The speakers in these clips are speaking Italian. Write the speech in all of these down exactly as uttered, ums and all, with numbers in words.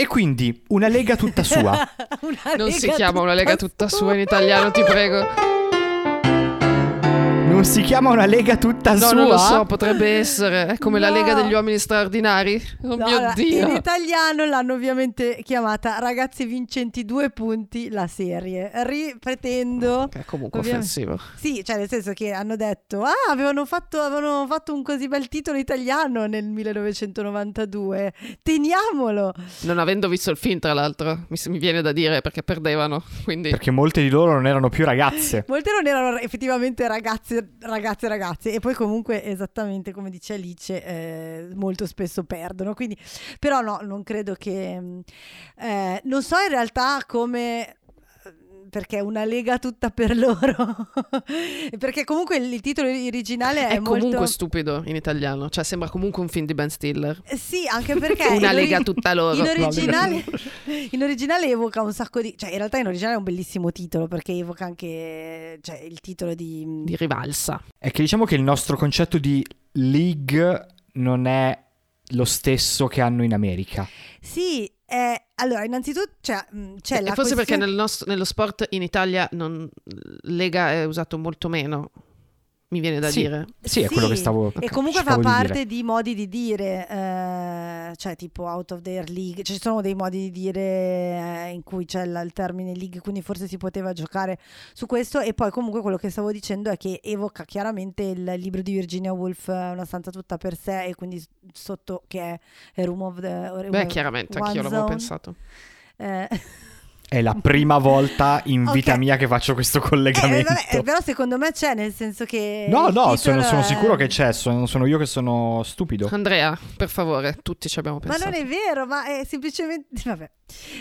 E quindi una lega tutta sua. Una non si chiama una lega tutta sua, sua in italiano, ti prego. Non si chiama una lega tutta no, sua? No, non lo so, potrebbe essere. È come no. la lega degli uomini straordinari. Oh no, mio allora, Dio. In italiano l'hanno ovviamente chiamata Ragazzi vincenti due punti la serie. Ripetendo. È comunque offensivo. Sì, cioè nel senso che hanno detto ah, avevano fatto, avevano fatto un così bel titolo italiano nel millenovecentonovantadue. Teniamolo. Non avendo visto il film, tra l'altro, mi, mi viene da dire, perché perdevano. Quindi. Perché molte di loro non erano più ragazze. Molte non erano effettivamente ragazze. Ragazze, ragazze, e poi comunque esattamente come dice Alice, eh, molto spesso perdono, quindi però no, non credo che eh, non so in realtà come, perché è una lega tutta per loro perché comunque il titolo originale è, è molto... comunque stupido in italiano, cioè sembra comunque un film di Ben Stiller. Sì, anche perché una lega ori... tutta loro in originale, in originale evoca un sacco di, cioè in realtà in originale è un bellissimo titolo perché evoca anche, cioè, il titolo di di rivalsa. È che diciamo che il nostro concetto di league non è lo stesso che hanno in America. Sì. Eh, allora, innanzitutto cioè, c'è e la forse questione... perché nel nostro, nello sport in Italia non, lega è usato molto meno, mi viene da sì. dire. Sì, è sì. quello che stavo okay, e comunque fa parte di, di modi di dire, eh, cioè tipo out of their league, cioè, ci sono dei modi di dire eh, in cui c'è la, il termine league, quindi forse si poteva giocare su questo. E poi comunque quello che stavo dicendo è che evoca chiaramente il libro di Virginia Woolf, Una stanza tutta per sé, e quindi sotto che è Room of the Room. Beh, chiaramente, anch'io l'avevo pensato. Eh. È la prima volta in okay. vita mia che faccio questo collegamento. Eh, vabbè, però secondo me c'è, nel senso che... No, no, sono, è... sono sicuro che c'è, sono, sono io che sono stupido. Andrea, per favore, tutti ci abbiamo pensato. Ma non è vero, ma è semplicemente... Vabbè.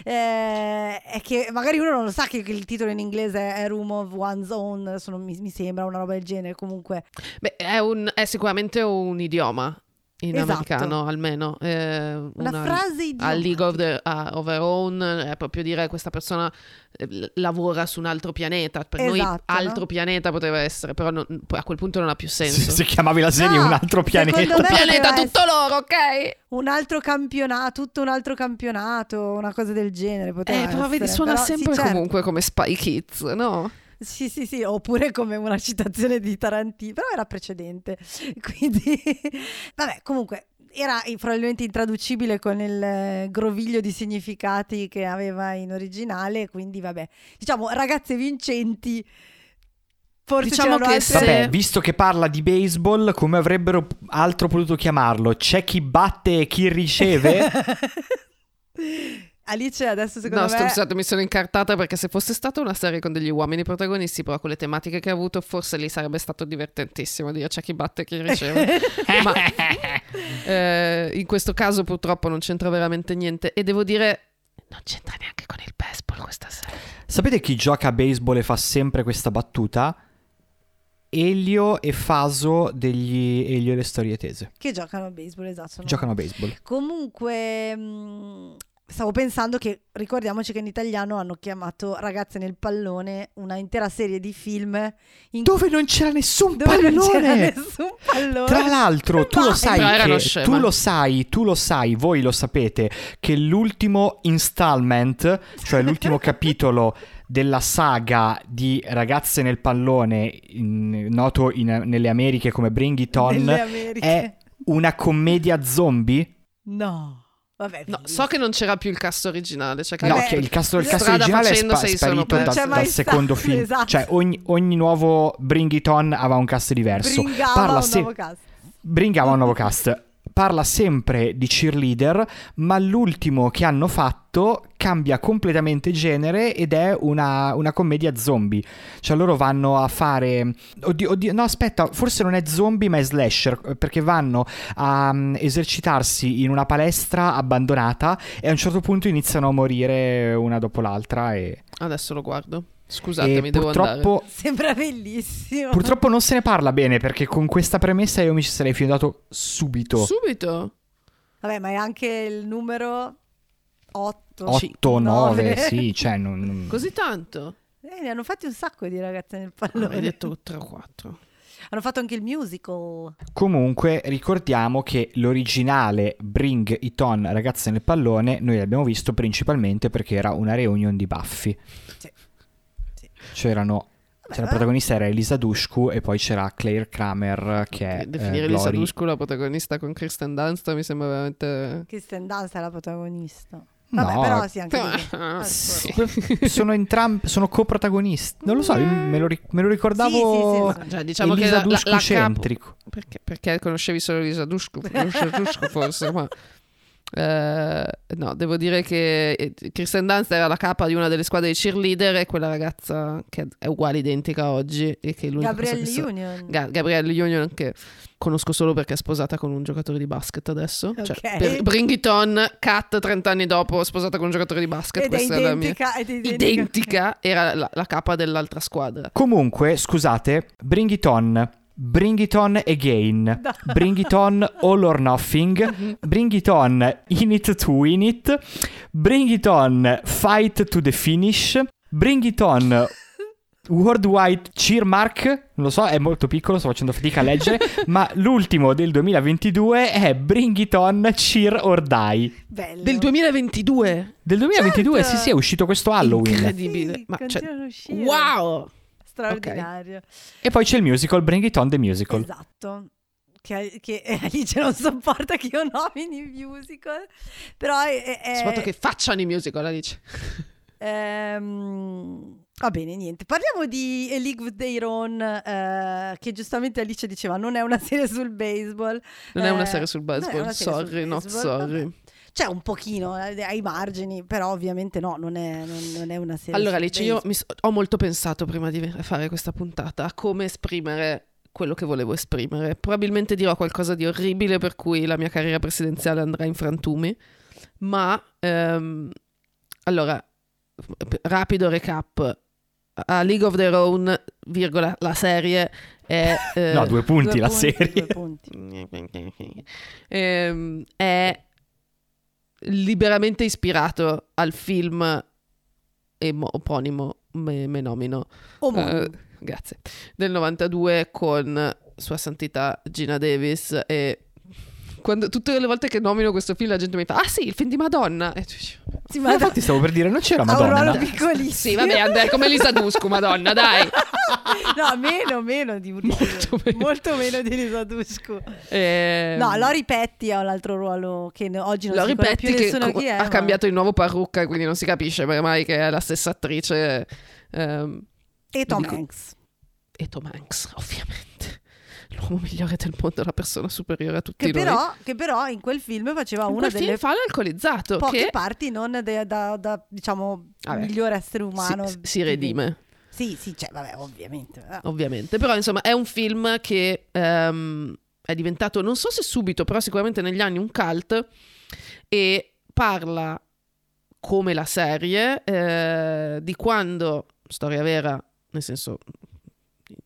Eh, è che magari uno non lo sa che il titolo in inglese è Room of One's Own, sono, mi, mi sembra una roba del genere, comunque. Beh, è, un, è sicuramente un idioma. In esatto. americano almeno eh, una, una frase idiomatica. A League of, the, uh, of Their Own è proprio dire questa persona eh, lavora su un altro pianeta. Per esatto, noi altro no? pianeta poteva essere, però non, a quel punto non ha più senso. Se, se chiamavi la serie no, un altro pianeta, un pianeta tutto loro, ok? Un altro campionato, tutto un altro campionato, una cosa del genere poteva eh, però essere. Vedi, suona però, sempre sì, certo. comunque come Spy Kids, no? Sì, sì, sì, oppure come una citazione di Tarantino, però era precedente, quindi vabbè, comunque era probabilmente intraducibile con il groviglio di significati che aveva in originale, quindi vabbè, diciamo ragazze vincenti. Forse diciamo che se... Vabbè, visto che parla di baseball, come avrebbero altro potuto chiamarlo? C'è chi batte e chi riceve? Alice adesso secondo no, me... No, scusate, mi sono incartata perché se fosse stata una serie con degli uomini protagonisti, però con le tematiche che ha avuto, forse lì sarebbe stato divertentissimo dire c'è chi batte e chi riceve. Ma eh, in questo caso purtroppo non c'entra veramente niente. E devo dire, non c'entra neanche con il baseball questa serie. Sapete chi gioca a baseball e fa sempre questa battuta? Elio e Faso degli Elio e le Storie Tese. Che giocano a baseball, esatto. No? Giocano a baseball. Comunque... Mh... Stavo pensando che ricordiamoci che in italiano hanno chiamato Ragazze nel pallone una intera serie di film in... dove non c'era nessun dove pallone. Non c'era nessun pallone. Tra l'altro, tu lo sai che, tu lo sai, tu lo sai, voi lo sapete che l'ultimo installment, cioè l'ultimo capitolo della saga di Ragazze nel pallone, in, noto in, nelle Americhe come Bring It On, è una commedia zombie? No. Vabbè, no, so che non c'era più il cast originale, cioè che no, che il cast il originale è spa- sparito da, dal secondo stato, film esatto. Cioè ogni, ogni nuovo Bring It On aveva un cast diverso. Bringava Parla un se- nuovo cast Bringava un nuovo cast Parla sempre di cheerleader, ma l'ultimo che hanno fatto cambia completamente genere ed è una, una commedia zombie. Cioè loro vanno a fare... Oddio, oddio, no aspetta, forse non è zombie ma è slasher, perché vanno a um, esercitarsi in una palestra abbandonata e a un certo punto iniziano a morire una dopo l'altra e... Adesso lo guardo. Scusatemi, devo andare. Sembra bellissimo. Purtroppo non se ne parla bene, perché con questa premessa io mi ci sarei fidato subito. Subito? Vabbè, ma è anche il numero otto, nove sì, cioè non, non... Così tanto? Eh, ne hanno fatti un sacco di ragazze nel pallone. Ah, hai detto tre o quattro. Hanno fatto anche il musical. Comunque ricordiamo che l'originale Bring It On ragazze nel pallone noi l'abbiamo visto principalmente perché era una reunion di Buffy. Sì. Sì. C'erano C'era la protagonista era Eliza Dushku e poi c'era Claire Kramer che è Definire eh, Eliza Dushku la protagonista con Kirsten Dunst mi sembra veramente... Kirsten Dunst è la protagonista. Vabbè, no. Però sì, anche lì. Sì. Sono entrambi, sono coprotagonisti. Non lo so, me lo, ric- me lo ricordavo. Sì, sì, sì, sì. Cioè, diciamo Eliza che Dushku centrico. Perché, perché conoscevi solo Eliza Dushku? Forse, ma... Eh, no, devo dire che Kirsten Dunst era la capa di una delle squadre di cheerleader e quella ragazza che è uguale, identica oggi e che è l'unica Gabrielle cosa che so... Union Ga- Gabrielle Union che conosco solo perché è sposata con un giocatore di basket adesso, okay. Cioè, per Bring It On, Kat trent'anni dopo sposata con un giocatore di basket. Ed questa è identica, era la mia... identica. identica era la, la capa dell'altra squadra. Comunque, scusate, Bring It On, Bring It On Again, no. Bring It On All or Nothing, Bring It On In It to Win It, Bring It On Fight to the Finish, Bring It On Worldwide Cheermark, non lo so, è molto piccolo, sto facendo fatica a leggere, ma l'ultimo del duemilaventidue è Bring It On Cheer or Die. Bello. Del duemilaventidue? Del duemilaventidue, certo. Sì, sì, è uscito questo Halloween. Incredibile. Sì, ma cioè, wow! Straordinario. Okay. E poi c'è il musical Bring It On the Musical. Esatto. Che, che Alice non sopporta che io nomini i musical. Però è, è... Soprattutto che facciano i musical, Alice. Ehm... Va bene, niente. Parliamo di A League of Their Own, eh, che giustamente Alice diceva non è una serie sul baseball. Non eh, è una serie sul baseball, serie sorry, sul not baseball, sorry. Vabbè. C'è un pochino ai margini, però ovviamente no, non è, non, non è una serie. Allora Alice, io mi so, ho molto pensato prima di fare questa puntata a come esprimere quello che volevo esprimere. Probabilmente dirò qualcosa di orribile per cui la mia carriera presidenziale andrà in frantumi, ma ehm, allora, rapido recap. A League of Their Own, virgola, la serie è... Eh, no, due punti due la punti, serie. Due punti. eh, è... liberamente ispirato al film omonimo me, me nomino uh, grazie del novantadue con sua santità Geena Davis, e quando tutte le volte che nomino questo film la gente mi fa ah sì, il film di Madonna, e sì, Madonna. Infatti stavo per dire non c'era Madonna, un ruolo piccolissimo. Sì, vabbè, dai, come Eliza Dushku. Madonna, dai. No, meno meno di molto meno, molto meno di Eliza Dushku. Eh... no, Lori Petty ha un altro ruolo che oggi non Lori si ricorda più nessuno che chi è, ha ma... cambiato il nuovo parrucca, quindi non si capisce mai che è la stessa attrice. ehm... e Tom dico... Hanks e Tom Hanks ovviamente l'uomo migliore del mondo, la persona superiore a tutti che noi. Però, che però in quel film faceva in una quel delle film fa l'alcolizzato, poche che... parti non de, da, da diciamo vabbè, migliore essere umano si, si redime. Sì, sì, cioè, vabbè, ovviamente. Ovviamente, però insomma è un film che um, è diventato, non so se subito, però sicuramente negli anni un cult, e parla come la serie eh, di quando, storia vera, nel senso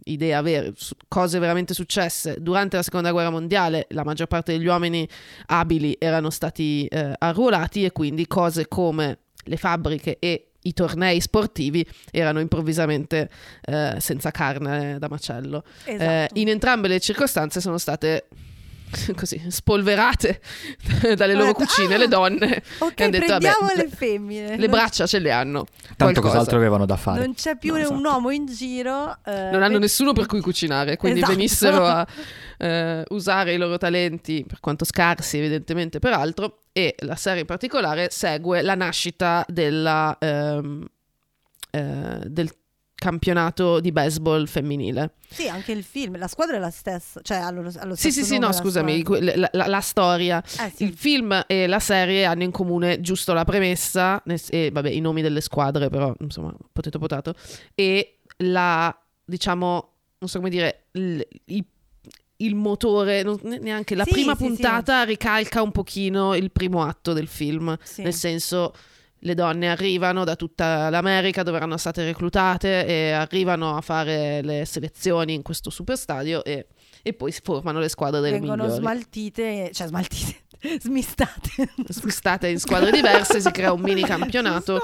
idea vera, cose veramente successe durante la seconda guerra mondiale, la maggior parte degli uomini abili erano stati eh, arruolati, e quindi cose come le fabbriche e i tornei sportivi erano improvvisamente eh, senza carne da macello. Esatto. Eh, in entrambe le circostanze sono state così spolverate dalle loro cucine ah, le donne. Ok, hanno detto, prendiamo vabbè, le femmine. Le braccia ce le hanno. Tanto qualcosa. Cos'altro avevano da fare. Non c'è più no, esatto. un uomo in giro. Eh, non hanno nessuno per cui cucinare, quindi esatto. venissero a eh, usare i loro talenti, per quanto scarsi evidentemente peraltro. E la serie in particolare segue la nascita della, ehm, eh, del campionato di baseball femminile. Sì, anche il film, la squadra è la stessa, cioè allo, allo sì, sì, sì, no, scusami, la, la, la storia. Eh, sì. Il film e la serie hanno in comune giusto la premessa, e vabbè, i nomi delle squadre, però, insomma, potato potato, e la, diciamo, non so come dire, l, i il motore, non, neanche la sì, prima sì, puntata sì. Ricalca un pochino il primo atto del film, sì. Nel senso, le donne arrivano da tutta l'America dove erano state reclutate e arrivano a fare le selezioni in questo superstadio, e, e poi si formano le squadre delle vengono migliori. smaltite, cioè smaltite smistate smistate in squadre diverse. Si crea un mini campionato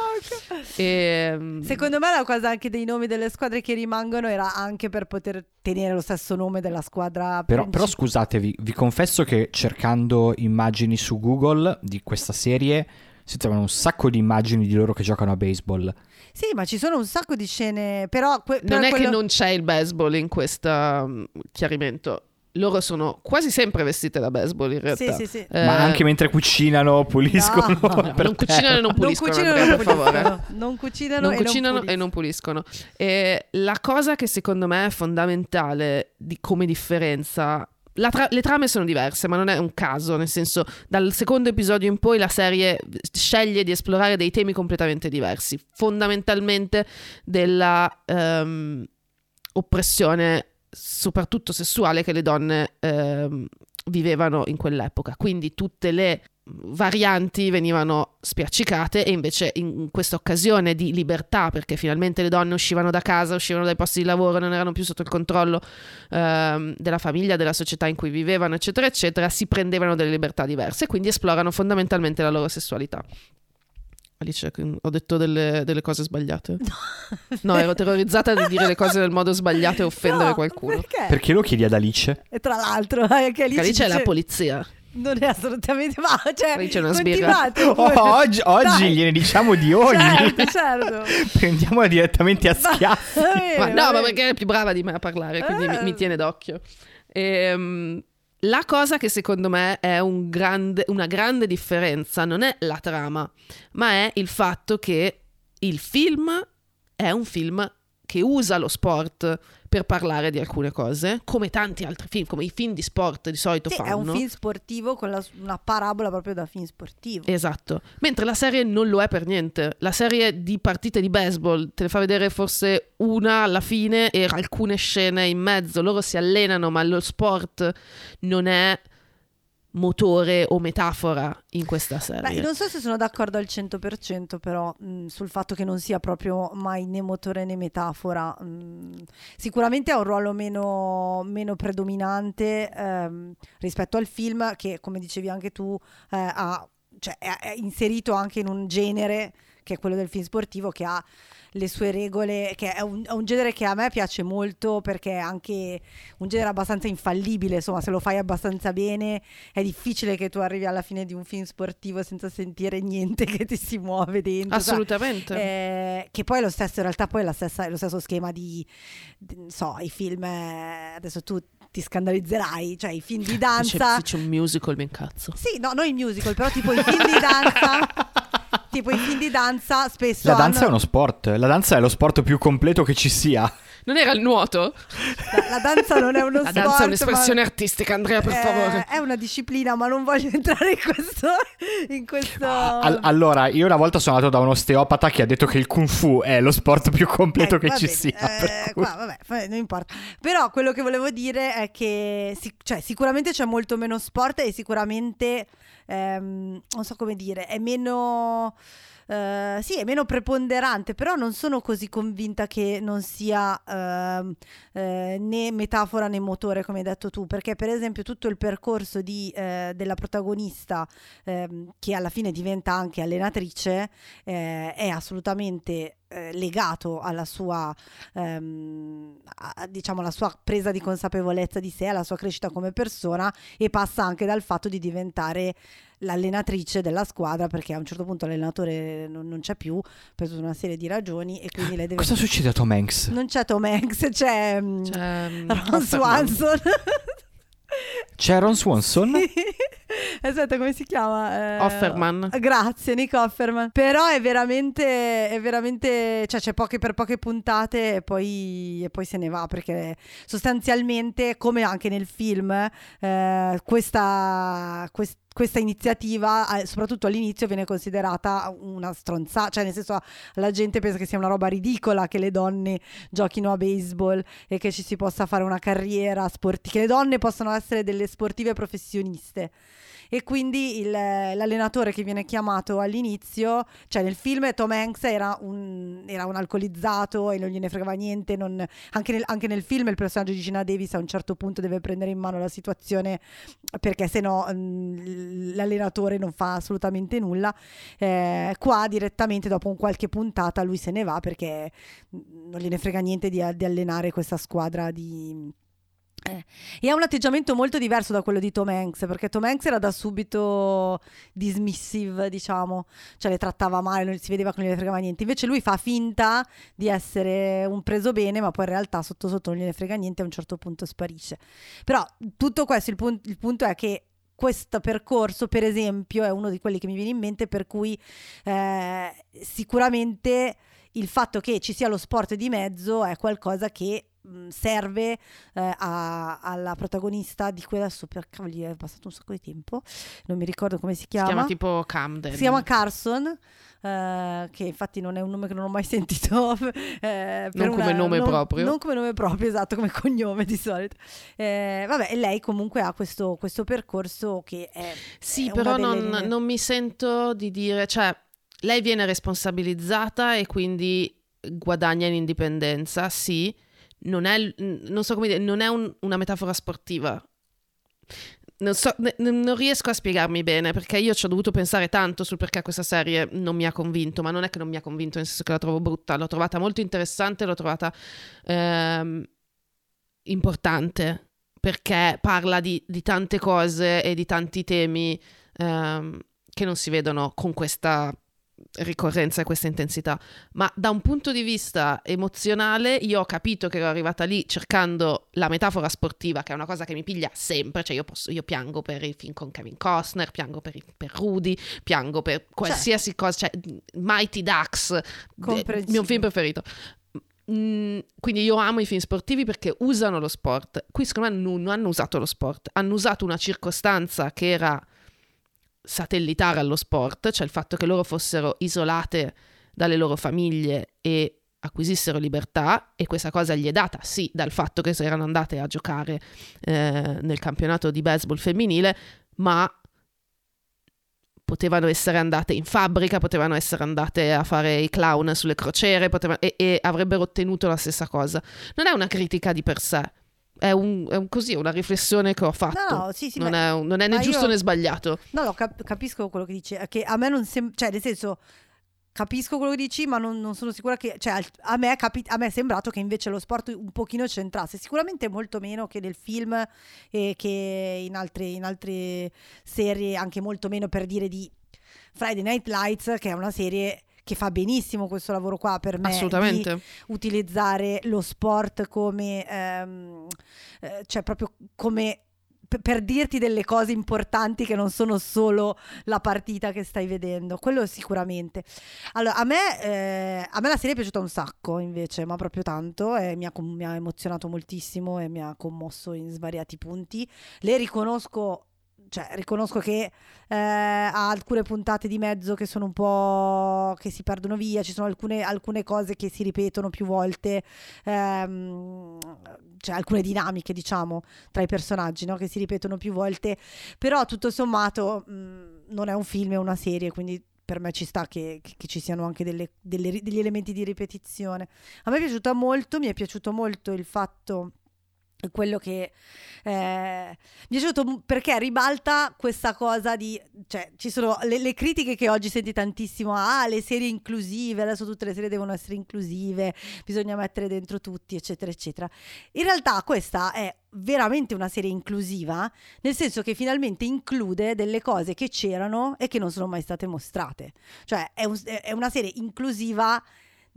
E... secondo me la cosa anche dei nomi delle squadre che rimangono era anche per poter tenere lo stesso nome della squadra però, però scusatevi, vi confesso che cercando immagini su Google di questa serie si trovano un sacco di immagini di loro che giocano a baseball. Sì, ma ci sono un sacco di scene, però que- non però è quello... che non c'è il baseball in questo um, chiarimento. Loro sono quasi sempre vestite da baseball in realtà. Sì, sì, sì. Eh... Ma anche mentre cucinano, puliscono. No, no, per non cucinano e non puliscono, non cucinano, Andrea, per favore. Non cucinano, non e, cucinano non pulis- e non puliscono. E la cosa che secondo me è fondamentale di come differenza... La tra- le trame sono diverse, ma non è un caso, nel senso dal secondo episodio in poi la serie sceglie di esplorare dei temi completamente diversi, fondamentalmente della ehm, oppressione soprattutto sessuale che le donne ehm, vivevano in quell'epoca, quindi tutte le varianti venivano spiaccicate e invece in questa occasione di libertà, perché finalmente le donne uscivano da casa, uscivano dai posti di lavoro, non erano più sotto il controllo ehm, della famiglia, della società in cui vivevano, eccetera eccetera, si prendevano delle libertà diverse e quindi esplorano fondamentalmente la loro sessualità. Alice, ho detto delle, delle cose sbagliate? No, ero terrorizzata di dire le cose nel modo sbagliato e offendere no, qualcuno. Perché? Perché lo chiedi ad Alice? E tra l'altro anche Alice, Alice dice... è la polizia. Non è assolutamente, ma cioè c'è una continuate oh, oggi, oggi gliene diciamo di ogni certo, certo. Prendiamola direttamente a schiaffi. Ma, ma no, ma perché è più brava di me a parlare, quindi eh. mi, mi tiene d'occhio. Ehm, la cosa che secondo me è un grande, una grande differenza non è la trama, ma è il fatto che il film è un film che usa lo sport per parlare di alcune cose, come tanti altri film, come i film di sport di solito sì, fanno. È un film sportivo con la, una parabola proprio da film sportivo. Esatto, mentre la serie non lo è per niente. La serie di partite di baseball te le fa vedere forse una alla fine e alcune scene in mezzo. Loro si allenano, ma lo sport non è motore o metafora in questa serie. Beh, non so se sono d'accordo al cento per cento però mh, sul fatto che non sia proprio mai né motore né metafora. Mh, sicuramente ha un ruolo meno, meno predominante ehm, rispetto al film che, come dicevi anche tu, eh, ha, cioè, è, è inserito anche in un genere che è quello del film sportivo, che ha le sue regole, che è un, è un genere che a me piace molto perché è anche un genere abbastanza infallibile, insomma se lo fai abbastanza bene è difficile che tu arrivi alla fine di un film sportivo senza sentire niente che ti si muove dentro. Assolutamente. Eh, che poi è lo stesso, in realtà poi è, la stessa, è lo stesso schema di, di non so, i film, eh, adesso tu ti scandalizzerai, cioè i film di danza. Se c'è un musical mi incazzo. Sì, no, non il musical, però tipo i film di danza. Tipo i film di danza spesso La danza hanno... è uno sport, la danza è lo sport più completo che ci sia. Non era il nuoto? La, la danza non è uno la sport. La danza è un'espressione ma... artistica, Andrea, per eh, favore. È una disciplina, ma non voglio entrare in questo... In questo... All- allora, io una volta sono andato da un osteopata che ha detto che il Kung Fu è lo sport più completo eh, che ci bene. sia. Eh, cui... qua, vabbè, non importa. Però quello che volevo dire è che sic- cioè, sicuramente c'è molto meno sport e sicuramente... Ehm, non so come dire, è meno... Uh, sì, è meno preponderante, però non sono così convinta che non sia uh, uh, né metafora né motore, come hai detto tu, perché per esempio tutto il percorso di, uh, della protagonista uh, che alla fine diventa anche allenatrice uh, è assolutamente uh, legato alla sua um, a, diciamo alla sua presa di consapevolezza di sé, alla sua crescita come persona, e passa anche dal fatto di diventare l'allenatrice della squadra, perché a un certo punto l'allenatore non, non c'è più per tutta una serie di ragioni e quindi lei deve... Cosa succede a Tom Hanks? Non c'è Tom Hanks, c'è, c'è Ron Swanson. C'è Ron Swanson? Sì. Esatto, come si chiama? Eh, Offerman. Grazie, Nick Offerman. Però è veramente, è veramente, cioè c'è poche per poche puntate e poi, e poi se ne va, perché sostanzialmente, come anche nel film, eh, questa... quest- questa iniziativa soprattutto all'inizio viene considerata una stronzata, cioè nel senso la gente pensa che sia una roba ridicola che le donne giochino a baseball e che ci si possa fare una carriera sportiva, che le donne possano essere delle sportive professioniste, e quindi il, l'allenatore che viene chiamato all'inizio, cioè nel film Tom Hanks era un, era un alcolizzato e non gliene fregava niente, non, anche, nel, anche nel film il personaggio di Geena Davis a un certo punto deve prendere in mano la situazione perché se no mh, l'allenatore non fa assolutamente nulla. Eh, qua direttamente dopo un qualche puntata lui se ne va perché non gliene frega niente di, di allenare questa squadra di... Eh. E ha un atteggiamento molto diverso da quello di Tom Hanks, perché Tom Hanks era da subito dismissive, diciamo, cioè le trattava male, non si vedeva che non gliene fregava niente. Invece lui fa finta di essere un preso bene, ma poi in realtà sotto sotto non gliene frega niente, a un certo punto sparisce. Però tutto questo, il, pun- il punto è che questo percorso, per esempio, è uno di quelli che mi viene in mente per cui eh, sicuramente il fatto che ci sia lo sport di mezzo è qualcosa che serve eh, a, alla protagonista di quella super, cavoli, è passato un sacco di tempo, non mi ricordo come si chiama. Si chiama tipo Camden. Si chiama Carson. Uh, che infatti non è un nome che non ho mai sentito, eh, per non una, come nome non, proprio non come nome proprio, esatto, come cognome di solito, eh, vabbè, lei comunque ha questo, questo percorso che è sì è però non, delle... non mi sento di dire, cioè lei viene responsabilizzata e quindi guadagna in indipendenza, sì, non è, non so come dire, non è un, una metafora sportiva. Non, so, ne, non riesco a spiegarmi bene, perché io ci ho dovuto pensare tanto sul perché questa serie non mi ha convinto, ma non è che non mi ha convinto nel senso che la trovo brutta, l'ho trovata molto interessante, l'ho trovata ehm, importante, perché parla di, di tante cose e di tanti temi ehm, che non si vedono con questa ricorrenza e questa intensità, ma da un punto di vista emozionale io ho capito che ero arrivata lì cercando la metafora sportiva, che è una cosa che mi piglia sempre, cioè io, posso, io piango per il film con Kevin Costner, piango per, per Rudy, piango per qualsiasi, cioè, cosa, cioè Mighty Ducks, il mio film preferito, mm, quindi io amo i film sportivi perché usano lo sport. Qui secondo me non hanno usato lo sport, hanno usato una circostanza che era satellitare allo sport, cioè il fatto che loro fossero isolate dalle loro famiglie e acquisissero libertà, e questa cosa gli è data sì dal fatto che erano andate a giocare eh, nel campionato di baseball femminile, ma potevano essere andate in fabbrica, potevano essere andate a fare i clown sulle crociere, potevano, e, e avrebbero ottenuto la stessa cosa. Non è una critica di per sé, È un, è un così, una riflessione che ho fatto. No, no, sì, sì, non, beh, è un, non è né giusto io, né sbagliato. No, no, cap- capisco quello che dici. Che a me non sembra, cioè, nel senso, capisco quello che dici, ma non, non sono sicura che, cioè, a me, capi- a me è sembrato che invece lo sport un pochino c'entrasse, sicuramente molto meno che nel film e che in altre, in altre serie, anche molto meno, per dire, di Friday Night Lights, che è una serie che fa benissimo questo lavoro qua, per me, assolutamente, di utilizzare lo sport come ehm, eh, cioè proprio come per, per dirti delle cose importanti che non sono solo la partita che stai vedendo, quello sicuramente. Allora, a me eh, a me la serie è piaciuta un sacco, invece, ma proprio tanto, e mi ha, mi ha emozionato moltissimo e mi ha commosso in svariati punti. Le riconosco Cioè, riconosco che eh, ha alcune puntate di mezzo che sono un po' che si perdono via, ci sono alcune, alcune cose che si ripetono più volte, ehm, cioè alcune dinamiche, diciamo, tra i personaggi, no? Che si ripetono più volte, però tutto sommato mh, non è un film, è una serie, quindi per me ci sta che, che ci siano anche delle, delle, degli elementi di ripetizione. A me è piaciuta molto, mi è piaciuto molto il fatto... quello che eh, mi è piaciuto, perché ribalta questa cosa di, cioè ci sono le, le critiche che oggi senti tantissimo, ah, le serie inclusive, adesso tutte le serie devono essere inclusive, bisogna mettere dentro tutti, eccetera eccetera. In realtà questa è veramente una serie inclusiva, nel senso che finalmente include delle cose che c'erano e che non sono mai state mostrate, cioè è, un, è una serie inclusiva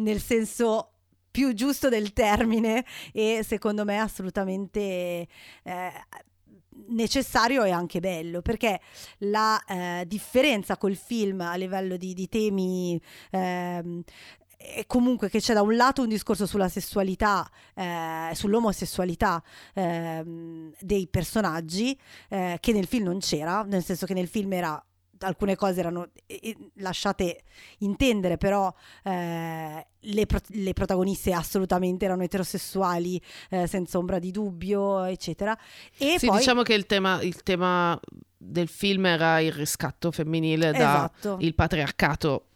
nel senso più giusto del termine, e secondo me assolutamente eh, necessario e anche bello, perché la eh, differenza col film a livello di, di temi eh, è comunque che c'è da un lato un discorso sulla sessualità, eh, sull'omosessualità eh, dei personaggi, eh, che nel film non c'era, nel senso che nel film era alcune cose erano lasciate intendere, però eh, le, pro- le protagoniste assolutamente erano eterosessuali, eh, senza ombra di dubbio, eccetera. E sì, poi... diciamo che il tema, il tema del film era il riscatto femminile, esatto, da il patriarcato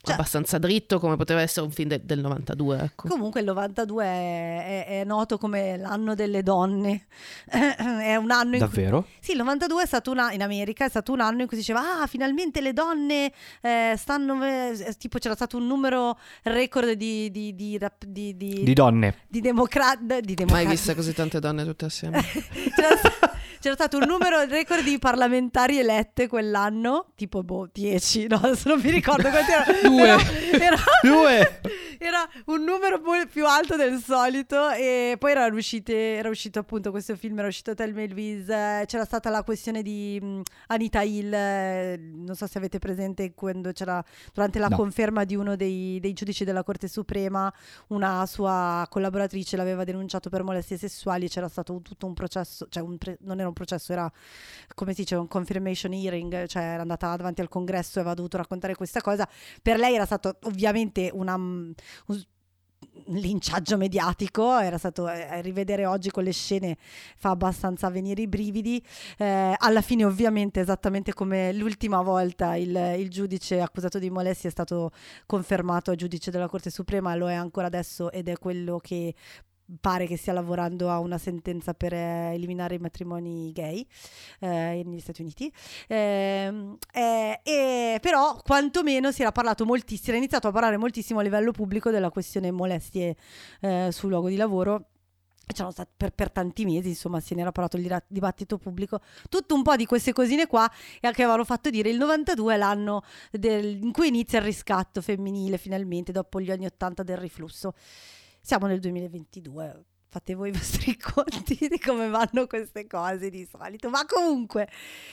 Cioè, abbastanza dritto, come poteva essere un film de- del novantadue, ecco. Comunque il novantadue è, è, è noto come l'anno delle donne. È un anno in davvero? Cui... Sì, il novantadue è stato una... in America è stato un anno in cui si diceva: ah, finalmente le donne eh, stanno eh, tipo c'era stato un numero record di di di, rap... di, di... di donne di democra... di democra... mai vista così tante donne tutte assieme. c'era, stato... c'era stato un numero record di parlamentari elette quell'anno, tipo boh, dieci, no, adesso non mi ricordo quanti erano. Era, era, Due. Era un numero più alto del solito. E poi era, riuscite, era uscito appunto questo film, era uscito Tell Me Louise. C'era stata la questione di Anita Hill, non so se avete presente, quando c'era durante la no. conferma di uno dei, dei giudici della Corte Suprema, una sua collaboratrice l'aveva denunciato per molestie sessuali. C'era stato un, tutto un processo, cioè un pre, non era un processo, era come si dice un confirmation hearing, cioè era andata davanti al congresso e aveva dovuto raccontare questa cosa. Per lei era stato ovviamente una, un linciaggio mediatico, era stato eh, rivedere oggi quelle scene fa abbastanza venire i brividi. Eh, alla fine ovviamente, esattamente come l'ultima volta, il, il giudice accusato di molestie è stato confermato a giudice della Corte Suprema, lo è ancora adesso, ed è quello che pare che stia lavorando a una sentenza per eh, eliminare i matrimoni gay eh, negli Stati Uniti. Eh, eh, eh, però quantomeno si era parlato moltissimo, si era iniziato a parlare moltissimo a livello pubblico della questione molestie eh, sul luogo di lavoro. C'erano stati per, per tanti mesi, insomma, se ne era parlato il dibattito pubblico, tutto un po' di queste cosine qua, e che avevano fatto dire il novantadue è l'anno del, in cui inizia il riscatto femminile, finalmente, dopo gli anni ottanta del riflusso. Siamo nel duemilaventidue, fate voi i vostri conti di come vanno queste cose di solito. Ma comunque,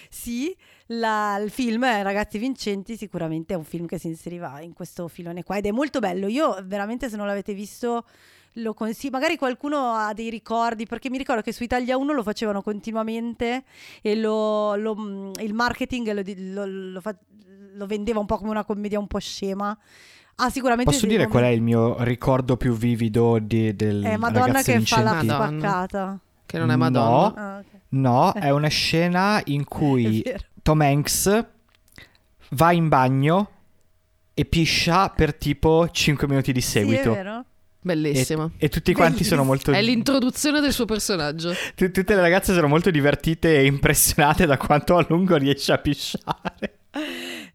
sì, la, il film eh, Ragazzi Vincenti sicuramente è un film che si inseriva in questo filone qua, ed è molto bello. Io veramente, se non l'avete visto, lo consiglio. Magari qualcuno ha dei ricordi, perché mi ricordo che su Italia uno lo facevano continuamente, e lo, lo, il marketing lo, lo, lo, fa, lo vendeva un po' come una commedia un po' scema. Ah, sicuramente posso dire qual è il mio ricordo più vivido di, del eh, Madonna che fa la spaccata, che non è Madonna. No, ah, okay. No, è una scena in cui Tom Hanks va in bagno e piscia per tipo cinque minuti di seguito. Sì, è vero. Bellissima. E, e tutti quanti Bellissima. Sono molto... È l'introduzione del suo personaggio. T- tutte le ragazze sono molto divertite e impressionate da quanto a lungo riesce a pisciare.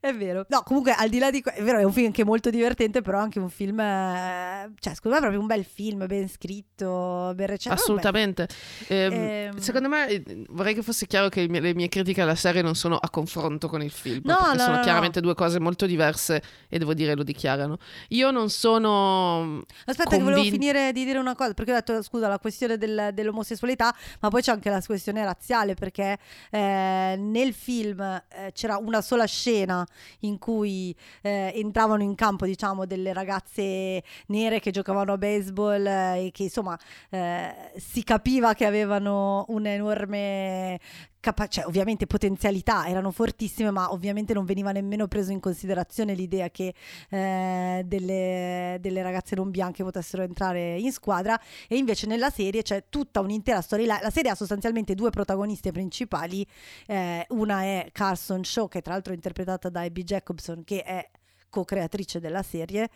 È vero. No, comunque al di là di... È vero, è un film anche molto divertente, però anche un film... Eh, cioè, secondo me è proprio un bel film, ben scritto, ben recente. Assolutamente. Eh, eh, secondo me, vorrei che fosse chiaro che le mie critiche alla serie non sono a confronto con il film, no, perché no, sono no, chiaramente no. due cose molto diverse, e devo dire lo dichiarano. Io non sono... Aspetta, convin... che volevo finire di dire una cosa, perché ho detto, scusa, la questione del, dell'omosessualità, ma poi c'è anche la questione razziale, perché eh, nel film eh, c'era una sola scena in cui eh, entravano in campo, diciamo, delle ragazze nere che giocavano a baseball eh, e che insomma eh, si capiva che avevano un'enorme capa- cioè, ovviamente potenzialità, erano fortissime, ma ovviamente non veniva nemmeno preso in considerazione l'idea che eh, delle, delle ragazze non bianche potessero entrare in squadra. E invece nella serie c'è tutta un'intera storia, la serie ha sostanzialmente due protagoniste principali, eh, una è Kirsten Dunst, che tra l'altro è interpretata da Abbi Jacobson, che è co-creatrice della serie,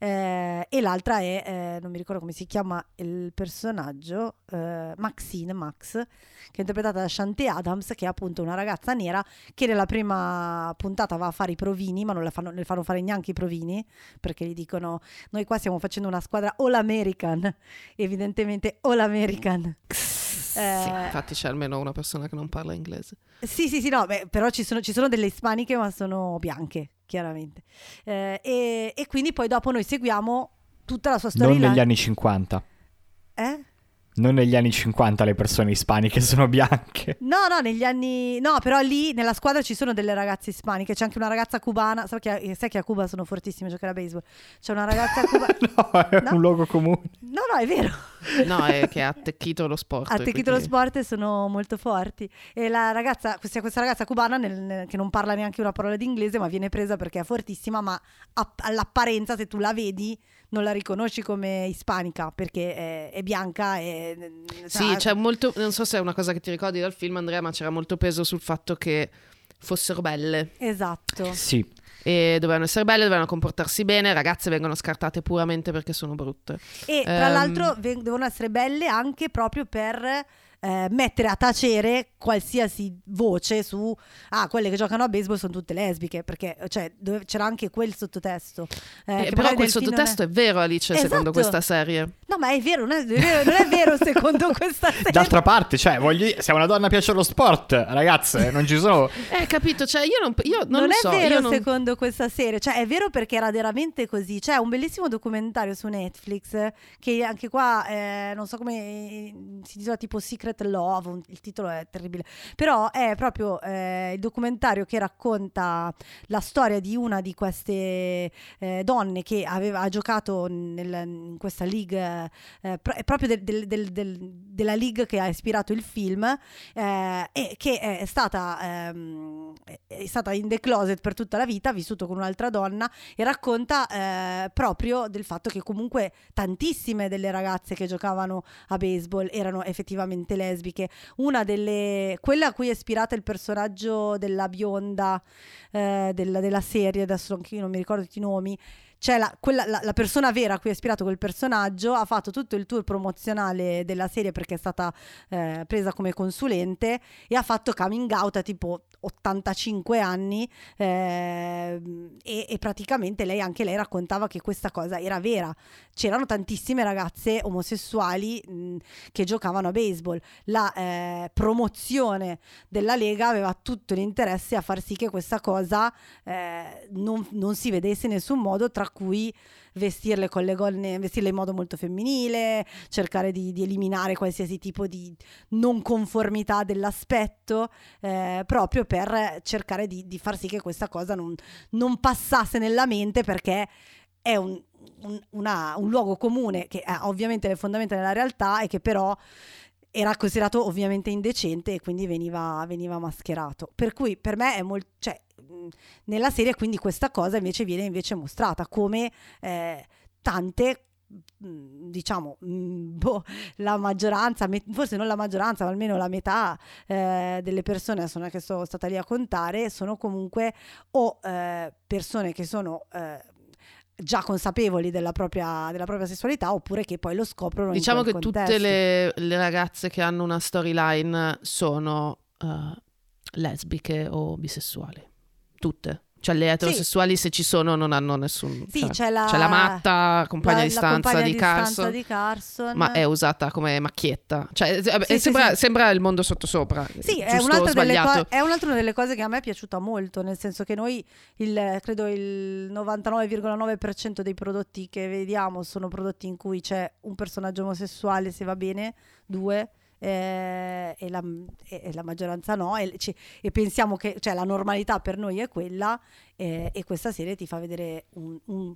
eh, e l'altra è, eh, non mi ricordo come si chiama il personaggio, eh, Maxine Max, che è interpretata da Chanté Adams, che è appunto una ragazza nera che nella prima puntata va a fare i provini, ma non le fanno, fanno fare neanche i provini, perché gli dicono: noi qua stiamo facendo una squadra all American, evidentemente all American. Eh, sì, infatti c'è almeno una persona che non parla inglese. Sì, sì, sì, no, beh, però ci sono, ci sono delle ispaniche, ma sono bianche, chiaramente. Eh, e, e quindi poi dopo noi seguiamo tutta la sua storia. Non negli anni cinquanta. Eh? Non negli anni cinquanta le persone ispaniche sono bianche. No, no, negli anni... No, però lì nella squadra ci sono delle ragazze ispaniche. C'è anche una ragazza cubana. Sai che, sai che a Cuba sono fortissime a giocare a baseball. C'è una ragazza cubana... no, è no? un luogo comune. No, no, è vero. No, è che ha attecchito lo sport. Ha attecchito quindi... lo sport e sono molto forti. E la ragazza, questa, questa ragazza cubana nel, nel, che non parla neanche una parola di inglese, ma viene presa perché è fortissima, ma a, all'apparenza, se tu la vedi, non la riconosci come ispanica, perché è, è bianca e... Sì, c'è cioè molto... Non so se è una cosa che ti ricordi dal film, Andrea, ma c'era molto peso sul fatto che fossero belle. Esatto. Sì. e dovevano essere belle, dovevano comportarsi bene. Ragazze vengono scartate puramente perché sono brutte. E tra um, l'altro veng- devono essere belle anche proprio per eh, mettere a tacere qualsiasi voce su ah, quelle che giocano a baseball sono tutte lesbiche, perché cioè, dove, c'era anche quel sottotesto eh, eh, che però quel sottotesto è... è vero, Alice, esatto. Secondo questa serie no, ma è vero, non è vero, non è vero secondo questa serie. D'altra parte, cioè voglio... se a una donna piace lo sport, ragazze, non ci sono eh capito, cioè io non, io non, non lo so non è vero non... secondo questa serie, cioè è vero perché era veramente così. C'è un bellissimo documentario su Netflix che anche qua eh, non so come si diceva, tipo Secret Love, il titolo è terribile, però è proprio eh, il documentario che racconta la storia di una di queste eh, donne che aveva ha giocato nel, in questa league eh, pr- proprio del, del, del, del, della league che ha ispirato il film eh, e che è stata ehm, è stata in the closet per tutta la vita, ha vissuto con un'altra donna, e racconta eh, proprio del fatto che comunque tantissime delle ragazze che giocavano a baseball erano effettivamente lesbiche. Una delle quella a cui è ispirata il personaggio della bionda eh, della, della serie, adesso anche io non mi ricordo tutti i nomi, cioè la, quella, la, la persona vera a cui è ispirato quel personaggio ha fatto tutto il tour promozionale della serie perché è stata eh, presa come consulente e ha fatto coming out a tipo ottantacinque anni eh, e, e praticamente lei anche lei raccontava che questa cosa era vera. C'erano tantissime ragazze omosessuali mh, che giocavano a baseball. La eh, promozione della Lega aveva tutto l'interesse a far sì che questa cosa eh, non, non si vedesse in nessun modo, tra cui vestirle con le gonne, vestirle in modo molto femminile, cercare di, di eliminare qualsiasi tipo di non conformità dell'aspetto eh, proprio per cercare di, di far sì che questa cosa non, non passasse nella mente, perché è un, un, una, un luogo comune che ha ovviamente le fondamenta della realtà e che però era considerato ovviamente indecente e quindi veniva, veniva mascherato. Per cui per me è molto... Cioè, nella serie quindi questa cosa invece viene invece mostrata come eh, tante, diciamo boh, la maggioranza, forse non la maggioranza ma almeno la metà eh, delle persone, adesso non è che sono stata lì a contare, sono comunque o eh, persone che sono eh, già consapevoli della propria, della propria sessualità, oppure che poi lo scoprono. Diciamo che contesto. Tutte le, le ragazze che hanno una storyline sono uh, lesbiche o bisessuali, tutte, cioè le eterosessuali sì. Se ci sono non hanno nessun sì, cioè, c'è, la, c'è la matta compagna la, di stanza compagna di, Carson, di Carson, ma è usata come macchietta, cioè sì, sembra, sì, sembra il mondo sottosopra. Sì, è un'altra delle co- è un'altra delle cose che a me è piaciuta molto, nel senso che noi il, credo il novantanove virgola nove per cento dei prodotti che vediamo sono prodotti in cui c'è un personaggio omosessuale, se va bene due, Eh, e, la, e la maggioranza no, e, c- e pensiamo che cioè, la normalità per noi è quella, eh, e questa serie ti fa vedere un, un,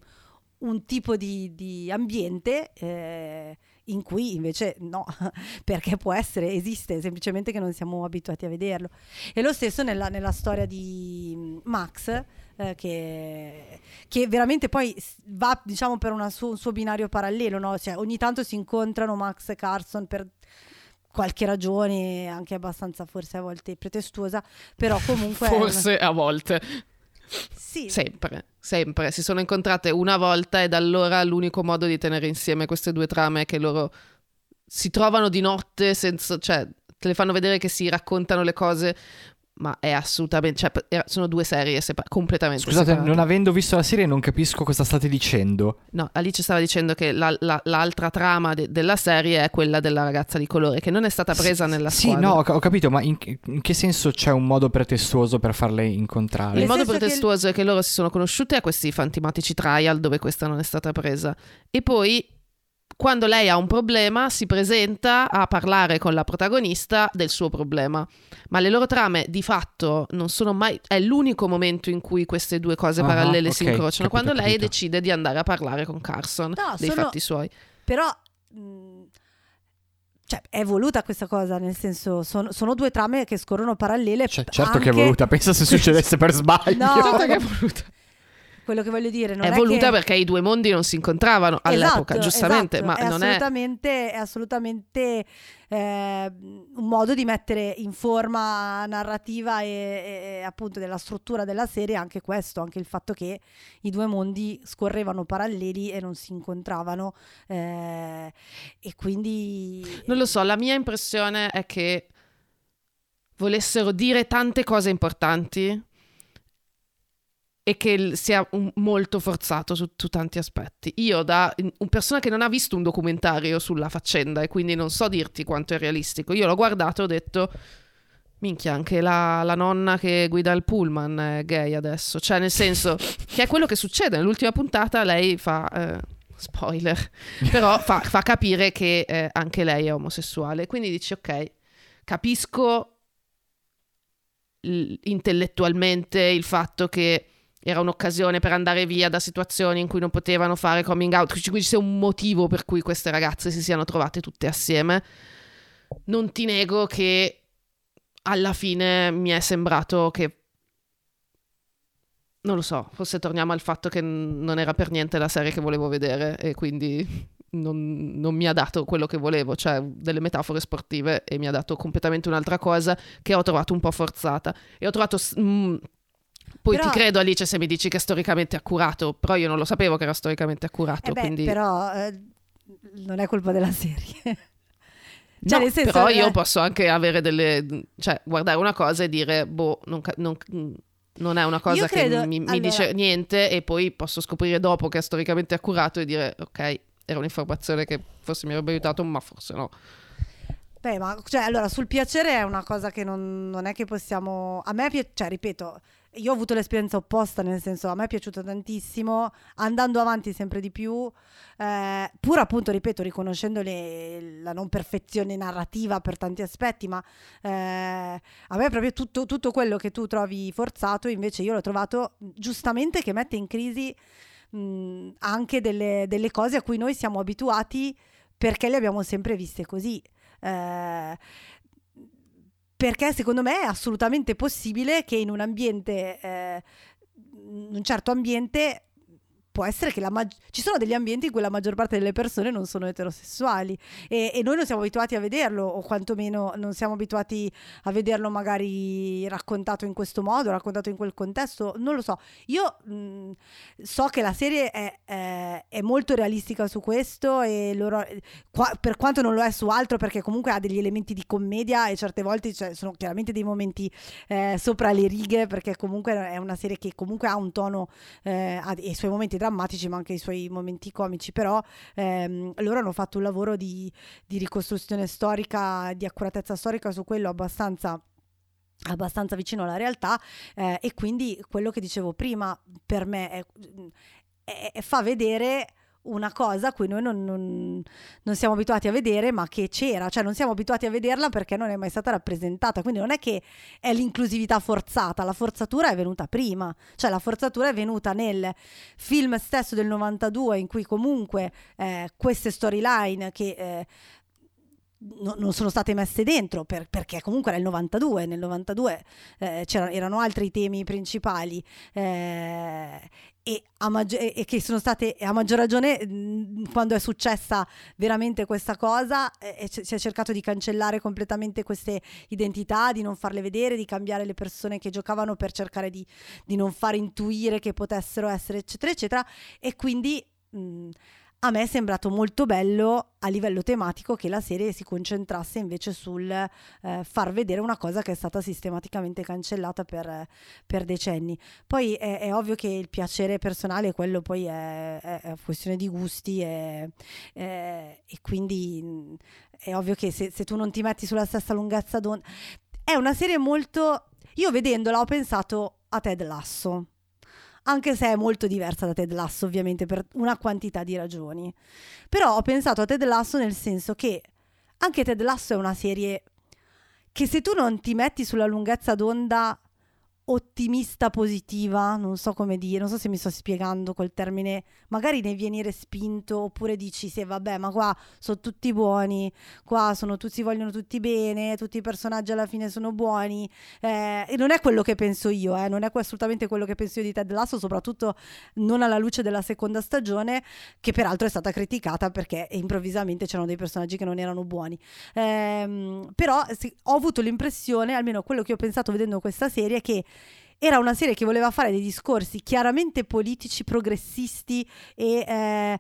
un tipo di, di ambiente eh, in cui invece no, perché può essere, esiste, semplicemente che non siamo abituati a vederlo. E lo stesso nella, nella storia di Max, eh, che, che veramente poi va, diciamo, per una su- un suo binario parallelo, no? Cioè, ogni tanto si incontrano Max e Carson per qualche ragione, anche abbastanza forse a volte pretestuosa, però comunque... Forse a volte. Sì. Sempre, sempre. Si sono incontrate una volta e da allora l'unico modo di tenere insieme queste due trame è che loro si trovano di notte, senza, cioè te le fanno vedere che si raccontano le cose... Ma è assolutamente, cioè, sono due serie separ- completamente Scusate, separate. Non avendo visto la serie non capisco cosa state dicendo. No, Alice stava dicendo che la, la, l'altra trama de- della serie è quella della ragazza di colore che non è stata presa sì, nella squadra. Sì, no, ho, ho capito, ma in, in che senso c'è un modo pretestuoso per farle incontrare? Il modo pretestuoso che... è che loro si sono conosciute a questi fantomatici trial dove questa non è stata presa. E poi... quando lei ha un problema si presenta a parlare con la protagonista del suo problema, ma le loro trame di fatto non sono mai, è l'unico momento in cui queste due cose uh-huh, parallele okay, si incrociano, capito, quando capito. Lei decide di andare a parlare con Carson no, dei sono... fatti suoi. Però mh, cioè, è voluta questa cosa, nel senso sono, sono due trame che scorrono parallele, cioè, certo anche... che è voluta, pensa se succedesse per sbaglio. No, certo che è voluta. Quello che voglio dire non è, è voluta che... perché i due mondi non si incontravano all'epoca, esatto, giustamente, esatto. Ma è non assolutamente, è... è assolutamente eh, un modo di mettere in forma narrativa e, e appunto della struttura della serie anche questo, anche il fatto che i due mondi scorrevano paralleli e non si incontravano, eh, e quindi non lo so, la mia impressione è che volessero dire tante cose importanti e che sia un, molto forzato su, su tanti aspetti. Io, da una persona che non ha visto un documentario sulla faccenda e quindi non so dirti quanto è realistico, io l'ho guardato e ho detto minchia, anche la, la nonna che guida il pullman è gay adesso, cioè nel senso che è quello che succede nell'ultima puntata, lei fa eh, spoiler però fa, fa capire che eh, anche lei è omosessuale, quindi dici ok, capisco l- intellettualmente il fatto che era un'occasione per andare via da situazioni in cui non potevano fare coming out, quindi c'è un motivo per cui queste ragazze si siano trovate tutte assieme. Non ti nego che alla fine mi è sembrato che, non lo so, forse torniamo al fatto che non era per niente la serie che volevo vedere e quindi non, non mi ha dato quello che volevo, cioè delle metafore sportive, e mi ha dato completamente un'altra cosa che ho trovato un po' forzata. E ho trovato... Mh, Poi però, ti credo Alice se mi dici che è storicamente accurato, però io non lo sapevo che era storicamente accurato, eh beh, quindi... Però eh, non è colpa della serie. Cioè, no, nel senso, però io eh... posso anche avere delle... Cioè guardare una cosa e dire boh, non, non, non è una cosa credo, che mi, mi allora... dice niente, e poi posso scoprire dopo che è storicamente accurato e dire ok, era un'informazione che forse mi avrebbe aiutato ma forse no. Beh, ma cioè, allora sul piacere è una cosa che non, non è che possiamo... A me piace, cioè ripeto... Io ho avuto l'esperienza opposta, nel senso a me è piaciuto tantissimo, andando avanti sempre di più, eh, pur appunto, ripeto, riconoscendo le, la non perfezione narrativa per tanti aspetti, ma eh, a me proprio tutto, tutto quello che tu trovi forzato, invece io l'ho trovato giustamente che mette in crisi mh, anche delle, delle cose a cui noi siamo abituati perché le abbiamo sempre viste così. Eh, Perché secondo me è assolutamente possibile che in un ambiente, eh, in un certo ambiente, può essere che la mag- ci sono degli ambienti in cui la maggior parte delle persone non sono eterosessuali e, e noi non siamo abituati a vederlo, o quantomeno non siamo abituati a vederlo magari raccontato in questo modo, raccontato in quel contesto, non lo so. Io mh, so che la serie è, è, è molto realistica su questo e loro, qua, per quanto non lo è su altro, perché comunque ha degli elementi di commedia e certe volte cioè, sono chiaramente dei momenti eh, sopra le righe, perché comunque è una serie che comunque ha un tono eh, ha i suoi momenti drammatici ma anche i suoi momenti comici, però ehm, loro hanno fatto un lavoro di, di ricostruzione storica, di accuratezza storica su quello abbastanza abbastanza vicino alla realtà, eh, e quindi quello che dicevo prima per me è, è, è, fa vedere una cosa a cui noi non, non, non siamo abituati a vedere ma che c'era, cioè non siamo abituati a vederla perché non è mai stata rappresentata, quindi non è che è l'inclusività forzata, la forzatura è venuta prima, cioè la forzatura è venuta nel film stesso del novantadue in cui comunque eh, queste storyline che eh, no, non sono state messe dentro per, perché comunque era il novantadue, nel novantadue eh, c'erano erano altri temi principali eh, E, a maggi- e che sono state a maggior ragione mh, quando è successa veramente questa cosa eh, c- si è cercato di cancellare completamente queste identità, di non farle vedere, di cambiare le persone che giocavano per cercare di, di non far intuire che potessero essere eccetera eccetera, e quindi mh, a me è sembrato molto bello a livello tematico che la serie si concentrasse invece sul eh, far vedere una cosa che è stata sistematicamente cancellata per, per decenni. Poi è, è ovvio che il piacere personale, quello poi è, è, è questione di gusti e, è, e quindi è ovvio che se, se tu non ti metti sulla stessa lunghezza d'onda... È una serie molto... Io vedendola ho pensato a Ted Lasso. Anche se è molto diversa da Ted Lasso, ovviamente, per una quantità di ragioni. Però ho pensato a Ted Lasso nel senso che anche Ted Lasso è una serie che se tu non ti metti sulla lunghezza d'onda ottimista positiva, non so come dire, non so se mi sto spiegando col termine, magari ne vieni respinto oppure dici sì vabbè ma qua sono tutti buoni, qua sono tutti, si vogliono tutti bene, tutti i personaggi alla fine sono buoni, eh, e non è quello che penso io, eh, non è assolutamente quello che penso io di Ted Lasso, soprattutto non alla luce della seconda stagione, che peraltro è stata criticata perché improvvisamente c'erano dei personaggi che non erano buoni, eh, però sì, ho avuto l'impressione, almeno quello che ho pensato vedendo questa serie, che era una serie che voleva fare dei discorsi chiaramente politici, progressisti e eh,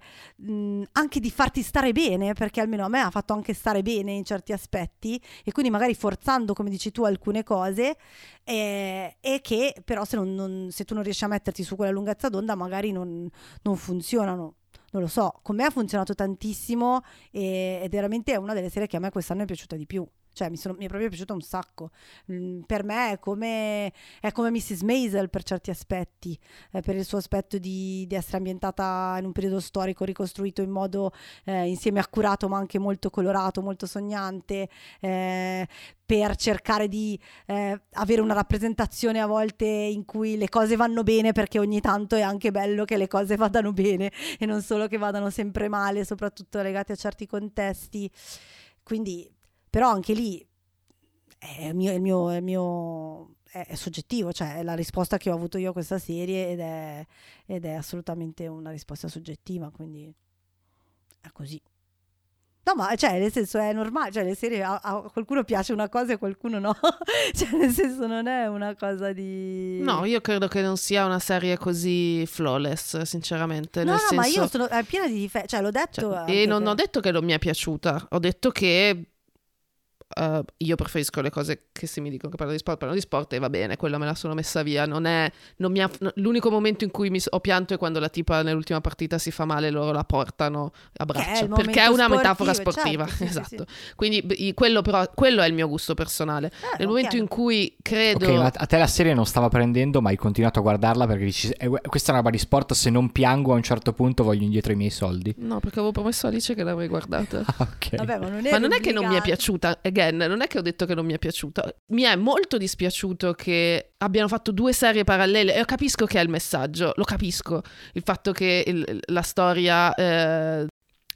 mh, anche di farti stare bene, perché almeno a me ha fatto anche stare bene in certi aspetti, e quindi magari forzando, come dici tu, alcune cose, eh, e che però se, non, non, se tu non riesci a metterti su quella lunghezza d'onda magari non, non funzionano. Non lo so, con me ha funzionato tantissimo e, ed è veramente una delle serie che a me quest'anno è piaciuta di più. Cioè mi, sono, mi è proprio piaciuta un sacco. Mm, per me è come, è come missus Maisel per certi aspetti, eh, per il suo aspetto di, di essere ambientata in un periodo storico ricostruito in modo eh, insieme accurato ma anche molto colorato, molto sognante, eh, per cercare di eh, avere una rappresentazione a volte in cui le cose vanno bene, perché ogni tanto è anche bello che le cose vadano bene e non solo che vadano sempre male, soprattutto legate a certi contesti. Quindi però anche lì è il mio, il mio, il mio è, è soggettivo, cioè è la risposta che ho avuto io a questa serie ed è, ed è assolutamente una risposta soggettiva, quindi è così. No, ma cioè nel senso è normale, cioè le serie a, a qualcuno piace una cosa e a qualcuno no, cioè nel senso non è una cosa di... No, io credo che non sia una serie così flawless, sinceramente. No, nel no, senso... ma io sono piena di difetti, cioè l'ho detto... Cioè, e non che... ho detto che non mi è piaciuta, ho detto che uh, io preferisco le cose che se mi dicono che parlo di sport, parlo di sport e va bene, quella me la sono messa via, non è... Non mi ha, l'unico momento in cui mi ho pianto è quando la tipa nell'ultima partita si fa male e loro la portano a braccio, perché è una metafora sportiva, certo, sì, esatto. Sì, sì. Quindi quello però, quello è il mio gusto personale. Ah, nel momento chiaro. In cui credo... Ok, ma a te la serie non stava prendendo, ma hai continuato a guardarla perché dici, eh, questa è una roba di sport, se non piango a un certo punto voglio indietro i miei soldi. No, perché avevo promesso a Alice che l'avrei guardata. Ah, okay. Vabbè, ma non, è, ma non è che non mi è piaciuta, again, non è che ho detto che non mi è piaciuta. Mi è molto dispiaciuto che abbiano fatto due serie parallele, e io capisco che è il messaggio, lo capisco, il fatto che il, la storia eh,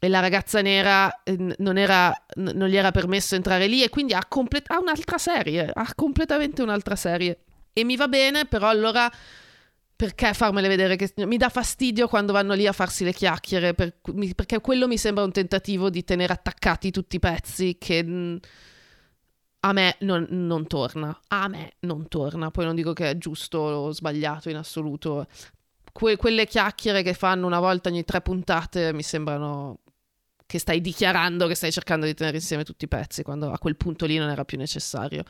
e la ragazza nera eh, non era n- non gli era permesso entrare lì, e quindi ha, comple- ha un'altra serie, ha completamente un'altra serie, e mi va bene, però allora perché farmele vedere? Che mi dà fastidio quando vanno lì a farsi le chiacchiere, per, mi, perché quello mi sembra un tentativo di tenere attaccati tutti i pezzi che... Mh, a me non, non torna, a me non torna, poi non dico che è giusto o sbagliato in assoluto, que- quelle chiacchiere che fanno una volta ogni tre puntate mi sembrano che stai dichiarando che stai cercando di tenere insieme tutti i pezzi, quando a quel punto lì non era più necessario.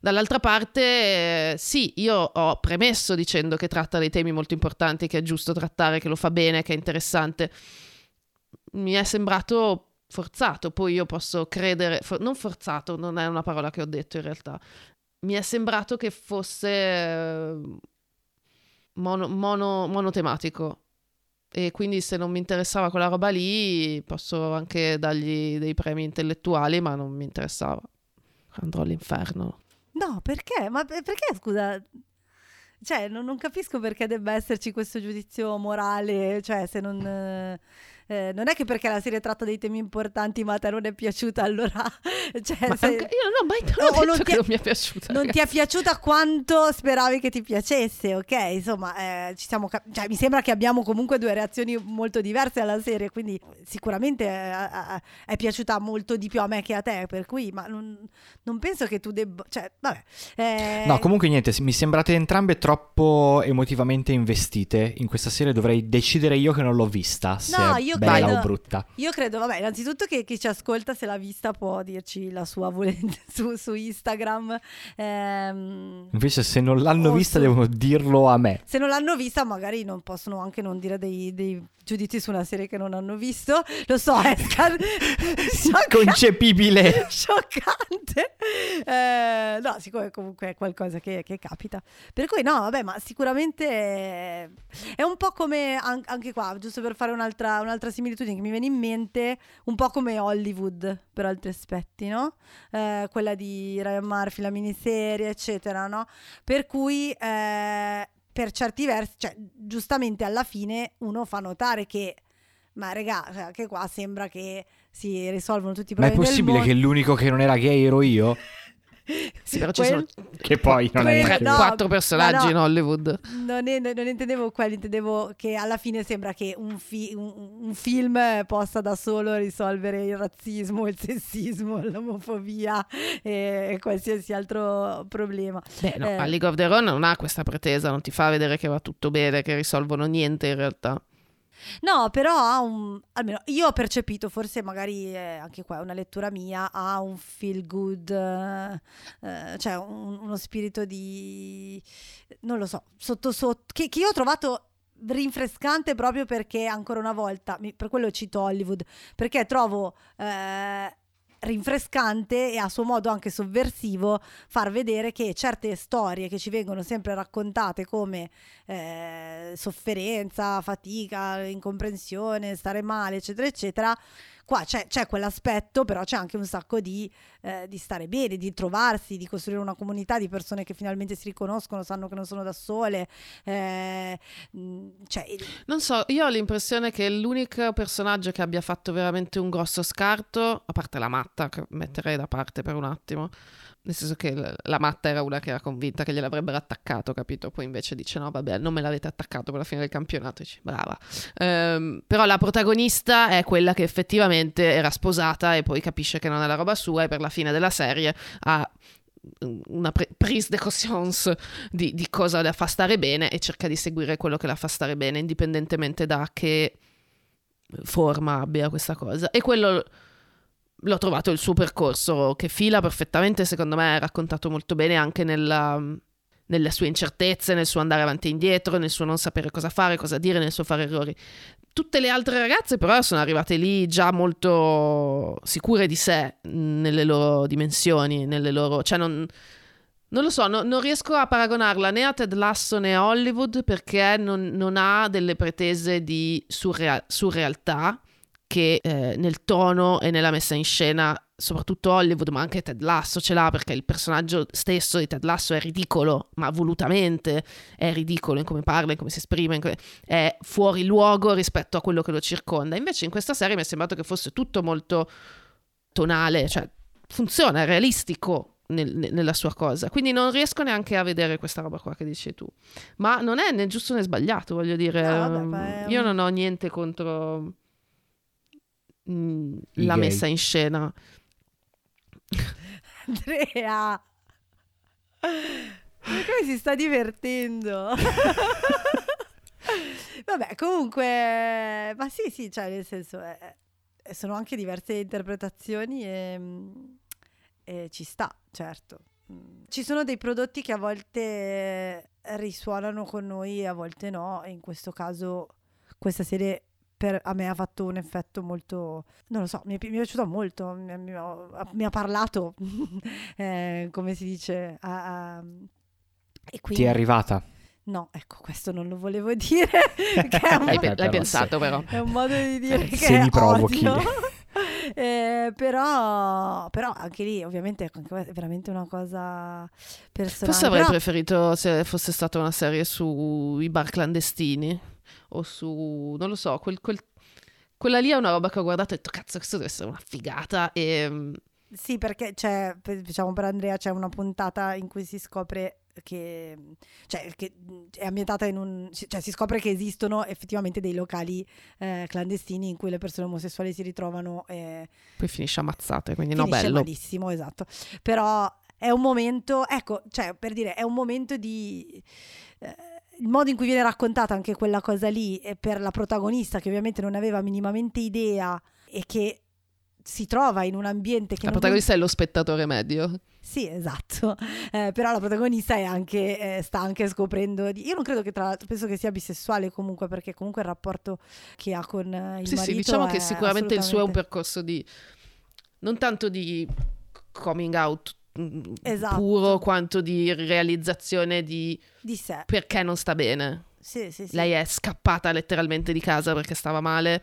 Dall'altra parte, sì, io ho premesso dicendo che tratta dei temi molto importanti, che è giusto trattare, che lo fa bene, che è interessante, mi è sembrato forzato. Poi io posso credere, for- non forzato, non è una parola che ho detto in realtà, mi è sembrato che fosse mono, mono, monotematico, e quindi se non mi interessava quella roba lì posso anche dargli dei premi intellettuali, ma non mi interessava, andrò all'inferno. No, perché? Ma perché, scusa? Cioè non, non capisco perché debba esserci questo giudizio morale, cioè se non... Eh... Eh, non è che perché la serie tratta dei temi importanti ma te non è piaciuta, allora cioè, ma se... anche... io non ho mai detto, non, ti è... che non mi è piaciuta, non ragazzi. Ti è piaciuta quanto speravi che ti piacesse, ok, insomma, eh, ci siamo cap- cioè, mi sembra che abbiamo comunque due reazioni molto diverse alla serie, quindi sicuramente eh, è piaciuta molto di più a me che a te, per cui ma non, non penso che tu debba, cioè vabbè, eh... no, comunque niente, mi sembrate entrambe troppo emotivamente investite in questa serie, dovrei decidere io che non l'ho vista se... no, io bella credo, o brutta. Io credo, vabbè, innanzitutto che chi ci ascolta, se l'ha vista, può dirci la sua volente su, su Instagram. Ehm, Invece se non l'hanno vista su, devono dirlo a me. Se non l'hanno vista magari non possono anche non dire dei, dei giudizi su una serie che non hanno visto. Lo so, è scar- inconcepibile. Scioccante. Eh, no, siccome comunque è qualcosa che, che capita. Per cui no, vabbè, ma sicuramente è un po' come an- anche qua, giusto per fare un'altra un'altra un'altra similitudine che mi viene in mente, un po' come Hollywood per altri aspetti, no? Eh, quella di Ryan Murphy, la miniserie, eccetera, no? Per cui eh, per certi versi, cioè, giustamente alla fine uno fa notare che ma regà, cioè, anche qua sembra che si risolvono tutti i problemi del mondo. Ma è possibile che l'unico che non era gay ero io? Sì, però ci Quel... sono che poi non Quel... è no, quattro personaggi no, in Hollywood. Non, è, non intendevo quelli, intendevo che alla fine sembra che un, fi- un, un film possa da solo risolvere il razzismo, il sessismo, l'omofobia e qualsiasi altro problema. Beh, no, eh. A League of Their Own non ha questa pretesa, non ti fa vedere che va tutto bene, che risolvono niente in realtà. No, però ha un, almeno io ho percepito, forse magari eh, anche qua è una lettura mia, ha un feel good, eh, eh, cioè un, uno spirito di, non lo so, sotto sotto, che, che io ho trovato rinfrescante proprio perché ancora una volta, mi, per quello cito Hollywood, perché trovo... Eh, rinfrescante e a suo modo anche sovversivo far vedere che certe storie che ci vengono sempre raccontate come eh, sofferenza, fatica, incomprensione, stare male, eccetera eccetera, qua c'è, c'è quell'aspetto, però c'è anche un sacco di, eh, di stare bene, di trovarsi, di costruire una comunità di persone che finalmente si riconoscono, sanno che non sono da sole, eh, cioè... non so, io ho l'impressione che l'unico personaggio che abbia fatto veramente un grosso scarto, a parte la matta che metterei da parte per un attimo, nel senso che la matta era una che era convinta che gliel'avrebbero attaccato, capito? Poi invece dice no vabbè, non me l'avete attaccato per la fine del campionato, dice brava. Ehm, però la protagonista è quella che effettivamente era sposata e poi capisce che non è la roba sua e per la fine della serie ha una pre- prise de conscience di, di cosa la fa stare bene e cerca di seguire quello che la fa stare bene indipendentemente da che forma abbia questa cosa. E quello... l'ho trovato il suo percorso che fila perfettamente, secondo me è raccontato molto bene anche nella, nelle sue incertezze, nel suo andare avanti e indietro, nel suo non sapere cosa fare, cosa dire, nel suo fare errori. Tutte le altre ragazze però sono arrivate lì già molto sicure di sé nelle loro dimensioni, nelle loro... cioè non, non lo so, no, non riesco a paragonarla né a Ted Lasso né a Hollywood perché non, non ha delle pretese di surreal, surrealtà che eh, nel tono e nella messa in scena, soprattutto Hollywood, ma anche Ted Lasso ce l'ha, perché il personaggio stesso di Ted Lasso è ridicolo, ma volutamente è ridicolo in come parla, in come si esprime, in come... è fuori luogo rispetto a quello che lo circonda. Invece in questa serie mi è sembrato che fosse tutto molto tonale, cioè funziona, è realistico nel, nella sua cosa, quindi non riesco neanche a vedere questa roba qua che dici tu, ma non è né giusto né sbagliato, voglio dire, no, vabbè, io non ho niente contro... la gay. Messa in scena. Andrea, come si sta divertendo. Vabbè, comunque, ma sì sì, cioè nel senso eh, sono anche diverse interpretazioni e, e ci sta, certo. Ci sono dei prodotti che a volte risuonano con noi, a volte no, e in questo caso questa serie Per, a me ha fatto un effetto molto, non lo so, mi è, mi è piaciuto molto, mi, mi, mi ha parlato, eh, come si dice, a, a, e quindi... ti è arrivata? No, ecco, questo non lo volevo dire, che è un l'hai, modo, l'hai pensato però, è un modo di dire eh, che se mi provochi. Eh, però, però anche lì ovviamente è veramente una cosa personale. Forse avrei però... preferito se fosse stata una serie sui bar clandestini o su, non lo so, quel, quel, quella lì è una roba che ho guardato e ho detto cazzo, questo deve essere una figata. E... sì, perché c'è, diciamo, per Andrea c'è una puntata in cui si scopre che, cioè, che è ambientata in un, cioè si scopre che esistono effettivamente dei locali eh, clandestini in cui le persone omosessuali si ritrovano e... poi finisce ammazzate, quindi finisce no bello malissimo, esatto, però è un momento, ecco, cioè per dire è un momento di eh, il modo in cui viene raccontata anche quella cosa lì è per la protagonista che ovviamente non aveva minimamente idea e che si trova in un ambiente che la non protagonista non... è lo spettatore medio. Sì, esatto, eh, però la protagonista è anche eh, sta anche scoprendo di... io non credo che tra l'altro, penso che sia bisessuale comunque, perché comunque il rapporto che ha con il sì, marito sì, diciamo è che sicuramente assolutamente... il suo è un percorso di non tanto di coming out, esatto, puro, quanto di realizzazione di, di sé, perché non sta bene. Sì, sì, sì. Lei è scappata letteralmente di casa perché stava male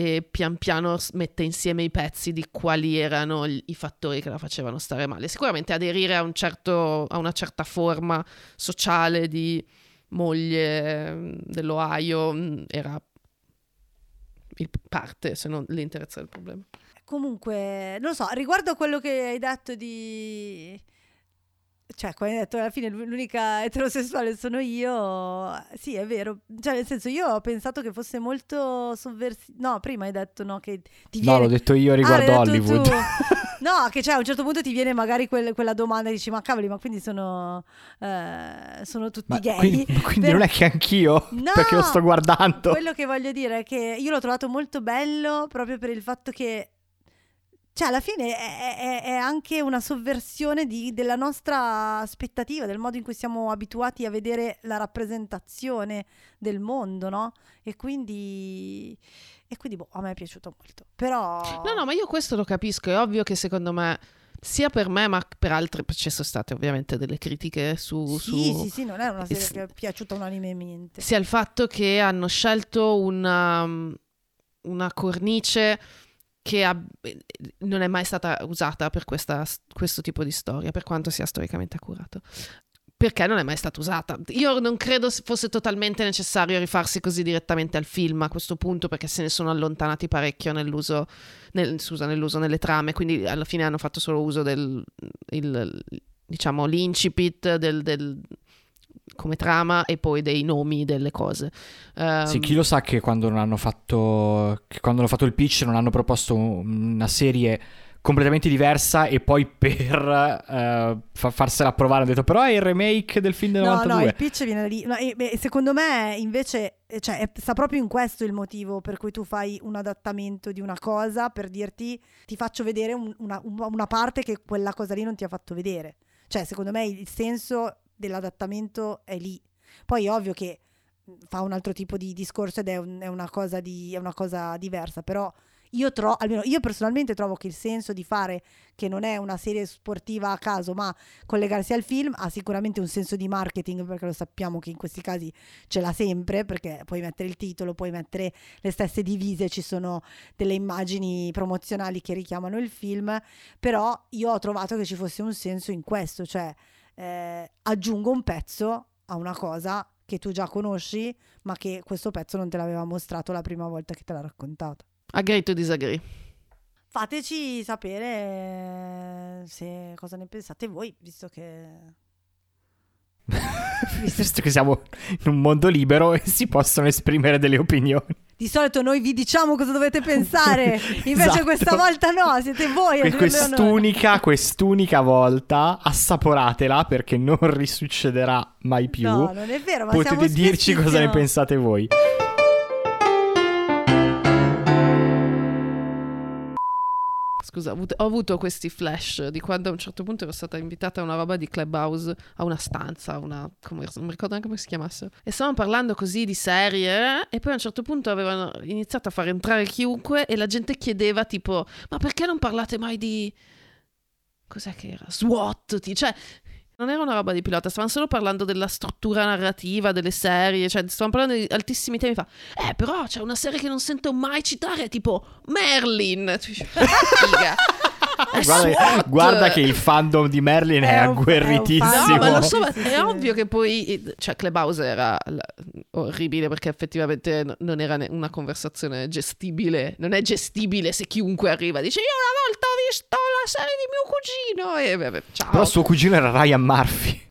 e pian piano mette insieme i pezzi di quali erano i fattori che la facevano stare male. Sicuramente aderire a un certo, a una certa forma sociale di moglie dell'Ohio era il parte, se non l'interezza del problema. Comunque, non lo so, riguardo a quello che hai detto di... Cioè, come hai detto, alla fine l'unica eterosessuale sono io. Sì, è vero. Cioè, nel senso, io ho pensato che fosse molto sovversivo. No, prima hai detto no, che ti viene... No, l'ho detto io riguardo ah, Hollywood. No, che cioè a un certo punto ti viene magari quel, quella domanda e dici, ma cavoli, ma quindi sono eh, sono tutti ma gay. Quindi, quindi per... non è che anch'io, no, perché lo sto guardando. Quello che voglio dire è che io l'ho trovato molto bello proprio per il fatto che, cioè, alla fine è, è, è anche una sovversione di, della nostra aspettativa, del modo in cui siamo abituati a vedere la rappresentazione del mondo, no? E quindi, e quindi boh, a me è piaciuto molto. Però... No, no, ma io questo lo capisco. È ovvio che secondo me, sia per me, ma per altri, ci sono state ovviamente delle critiche su... Sì, su... sì, sì, non è una serie che è piaciuta unanimemente. Sia il fatto che hanno scelto una, una cornice... che ha, non è mai stata usata per questa, questo tipo di storia, per quanto sia storicamente accurato. Perché non è mai stata usata? Io non credo fosse totalmente necessario rifarsi così direttamente al film a questo punto, perché se ne sono allontanati parecchio nell'uso, nel, scusa, nell'uso nelle trame, quindi alla fine hanno fatto solo uso del, il, diciamo, l'incipit del... del come trama e poi dei nomi delle cose. Um, sì, chi lo sa che quando non hanno fatto che quando hanno fatto il pitch non hanno proposto una serie completamente diversa e poi per uh, fa- farsela provare hanno detto però è il remake del film del no, novantadue. No, il pitch viene da lì. No, e, beh, secondo me invece cioè, è, sta proprio in questo il motivo per cui tu fai un adattamento di una cosa, per dirti ti faccio vedere un, una, una parte che quella cosa lì non ti ha fatto vedere. Cioè, secondo me il senso dell'adattamento è lì. Poi è ovvio che fa un altro tipo di discorso ed è, un, è, una, cosa di, è una cosa diversa, però io trovo, almeno io personalmente trovo che il senso di fare che non è una serie sportiva a caso ma collegarsi al film ha sicuramente un senso di marketing, perché lo sappiamo che in questi casi ce l'ha sempre, perché puoi mettere il titolo, puoi mettere le stesse divise, ci sono delle immagini promozionali che richiamano il film, però io ho trovato che ci fosse un senso in questo, cioè Eh, aggiungo un pezzo a una cosa che tu già conosci, ma che questo pezzo non te l'aveva mostrato la prima volta che te l'ha raccontato. Agree to disagree. Fateci sapere se cosa ne pensate voi, visto che visto che siamo in un mondo libero e si possono esprimere delle opinioni. Di solito noi vi diciamo cosa dovete pensare, invece esatto. Questa volta no, siete voi a quest'unica, quest'unica volta assaporatela, perché non risuccederà mai più. No, non è vero, ma potete dirci cosa ne pensate voi. Scusa, ho avuto questi flash di quando a un certo punto ero stata invitata a una roba di Clubhouse, a una stanza, una, come, non mi ricordo neanche come si chiamasse, e stavamo parlando così di serie e poi a un certo punto avevano iniziato a far entrare chiunque e la gente chiedeva tipo, ma perché non parlate mai di... cos'è che era? SWAT, cioè... Non era una roba di pilota, stavano solo parlando della struttura narrativa delle serie, cioè stavano parlando di altissimi temi. Fa, eh però c'è una serie che non sento mai citare, tipo Merlin. Figa. Guarda, guarda che il fandom di Merlin è, è agguerritissimo. No, ma lo so, ma è ovvio che poi, cioè, Clubhouse era orribile perché effettivamente non era una conversazione gestibile. Non è gestibile se chiunque arriva dice io una volta ho visto la serie di mio cugino e vabbè, ciao. Però suo cugino era Ryan Murphy.